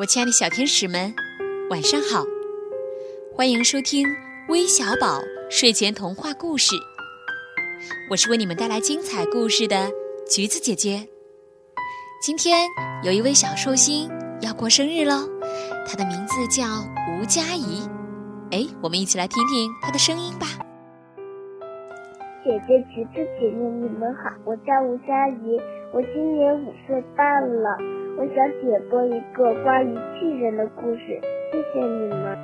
我亲爱的小天使们，晚上好！欢迎收听微小宝睡前童话故事，我是为你们带来精彩故事的橘子姐姐。今天有一位小寿星要过生日咯，她的名字叫吴佳怡。我们一起来听听她的声音吧。姐姐橘子姐妹你们好，我叫吴佳怡，我今年5岁半了。我想点播一个关于巨人的故事，谢谢你们。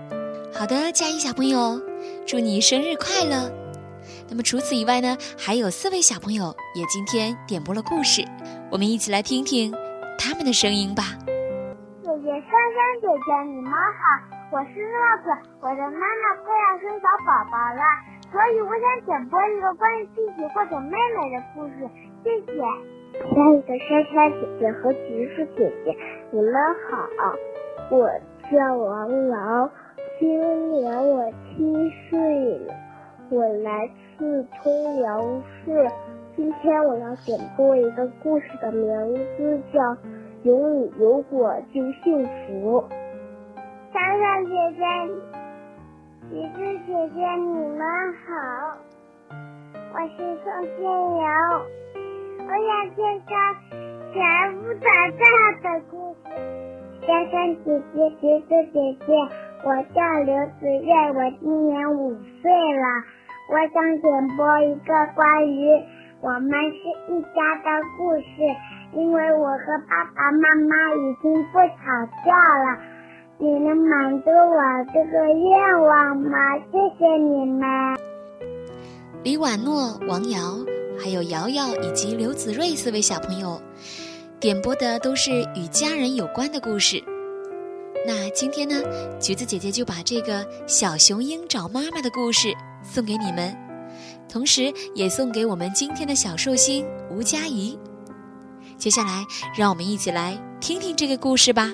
好的，佳怡小朋友，祝你生日快乐。那么除此以外呢，还有4位小朋友也今天点播了故事，我们一起来听听他们的声音吧。姐姐珊珊姐姐你们好，我是乐子，我的妈妈快要生小宝宝了，所以我想点播一个关于弟弟或者妹妹的故事，谢谢。家里的珊珊姐姐和橘子姐姐，你们好，我叫王劳，今年我7岁了，我来自通辽市。今天我要点播一个故事的名字叫《有你有我就幸福》。珊珊姐姐、橘子姐姐，你们好，我是宋新瑶。我想介绍财富长大的故事。珊珊姐姐、橘子姐姐，我叫刘子睿，我今年5岁了。我想点播一个关于我们是一家的故事，因为我和爸爸妈妈已经不吵架了。你能满足我这个愿望吗？谢谢你们。李婉诺、王瑶。还有瑶瑶以及刘子睿4位小朋友点播的都是与家人有关的故事。那今天呢，橘子姐姐就把这个小雄鹰找妈妈的故事送给你们，同时也送给我们今天的小寿星吴佳怡。接下来让我们一起来听听这个故事吧。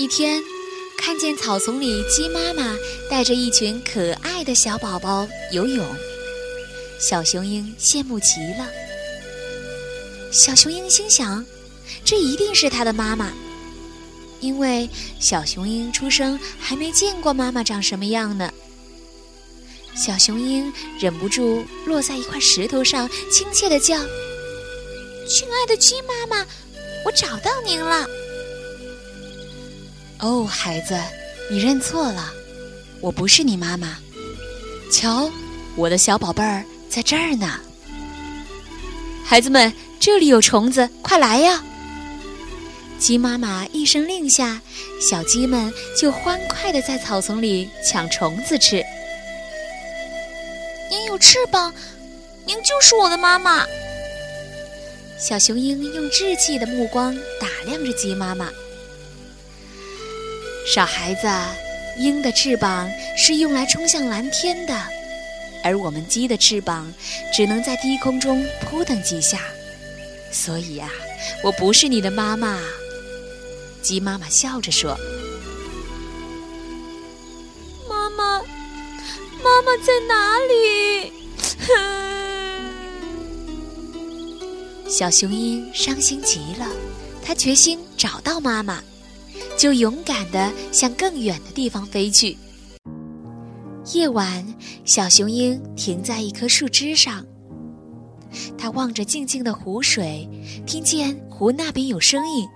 一天看见草丛里鸡妈妈带着一群可爱的小宝宝游泳，小雄鹰羡慕极了。小雄鹰心想，这一定是它的妈妈，因为小雄鹰出生还没见过妈妈长什么样呢。小雄鹰忍不住落在一块石头上，亲切地叫：“亲爱的鸡妈妈，我找到您了。”“哦，孩子，你认错了，我不是你妈妈。瞧，我的小宝贝儿在这儿呢。孩子们，这里有虫子，快来呀！”鸡妈妈一声令下，小鸡们就欢快地在草丛里抢虫子吃。“您有翅膀，您就是我的妈妈。”小雄鹰用稚气的目光打量着鸡妈妈。“傻孩子，鹰的翅膀是用来冲向蓝天的，而我们鸡的翅膀只能在低空中扑腾几下，所以啊，我不是你的妈妈。”鸡妈妈笑着说。“妈妈，妈妈在哪里？”小雄鹰伤心极了，它决心找到妈妈，就勇敢地向更远的地方飞去。夜晚，小雄鹰停在一棵树枝上，它望着静静的湖水，听见湖那边有声音：“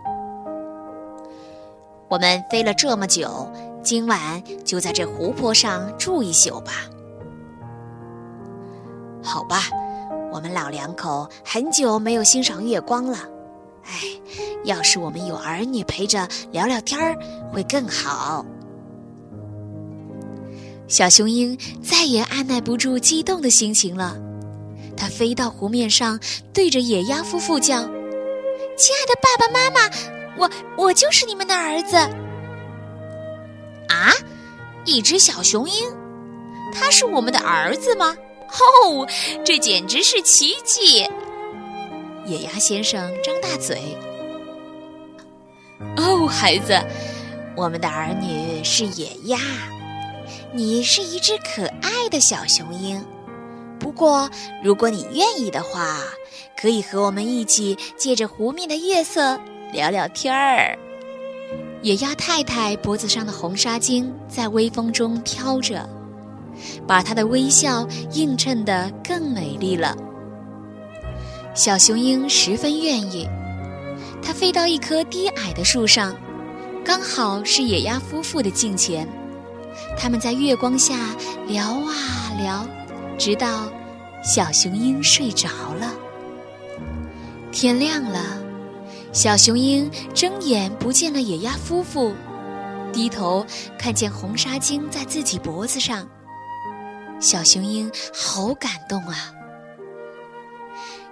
我们飞了这么久，今晚就在这湖泊上住一宿吧。”“好吧，我们老两口很久没有欣赏月光了，要是我们有儿女陪着聊聊天儿，会更好。”小雄鹰再也按捺不住激动的心情了，它飞到湖面上，对着野鸭夫妇叫：“亲爱的爸爸妈妈，我就是你们的儿子。”“啊，一只小雄鹰，他是我们的儿子吗？哦，这简直是奇迹！”野鸭先生张大嘴。“哦，孩子，我们的儿女是野鸭，你是一只可爱的小雄鹰，不过，如果你愿意的话，可以和我们一起借着湖面的月色聊聊天儿。野鸭太太脖子上的红纱巾在微风中飘着，把她的微笑映衬得更美丽了。小雄鹰十分愿意，它飞到一棵低矮的树上，刚好是野鸭夫妇的近前。他们在月光下聊啊聊，直到小雄鹰睡着了。天亮了，小雄鹰睁眼不见了野鸭夫妇，低头看见红纱巾在自己脖子上。小雄鹰好感动啊！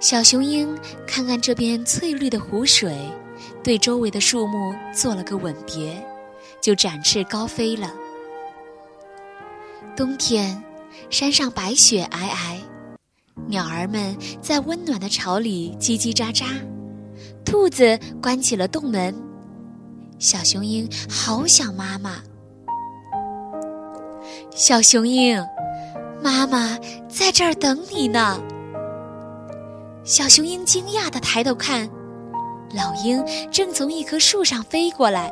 小雄鹰看看这边翠绿的湖水，对周围的树木做了个吻别，就展翅高飞了。冬天，山上白雪皑皑，鸟儿们在温暖的巢里叽叽喳喳，兔子关起了洞门。小雄鹰好想妈妈。小雄鹰，妈妈在这儿等你呢。小雄鹰惊讶地抬头看，老鹰正从一棵树上飞过来，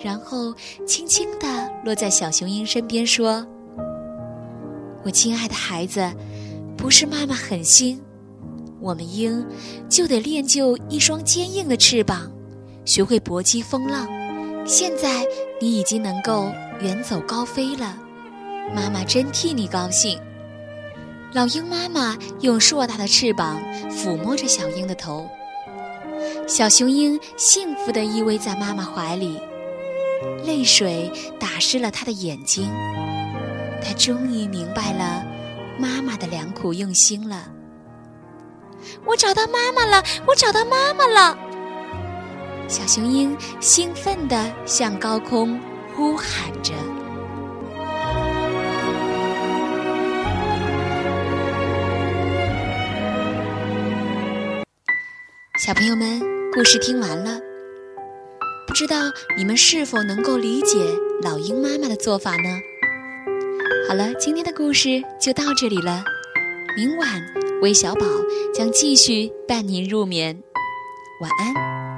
然后轻轻地落在小雄鹰身边，说：我亲爱的孩子，不是妈妈狠心，我们鹰就得练就一双坚硬的翅膀，学会搏击风浪。现在你已经能够远走高飞了，妈妈真替你高兴。老鹰妈妈用硕大的翅膀抚摸着小鹰的头，小雄鹰幸福地依偎在妈妈怀里，泪水打湿了她的眼睛。她终于明白了妈妈的良苦用心了。我找到妈妈了，我找到妈妈了！小雄鹰兴奋地向高空呼喊着。小朋友们，故事听完了，不知道你们是否能够理解老鹰妈妈的做法呢？好了，今天的故事就到这里了。明晚，微小宝将继续伴您入眠。晚安。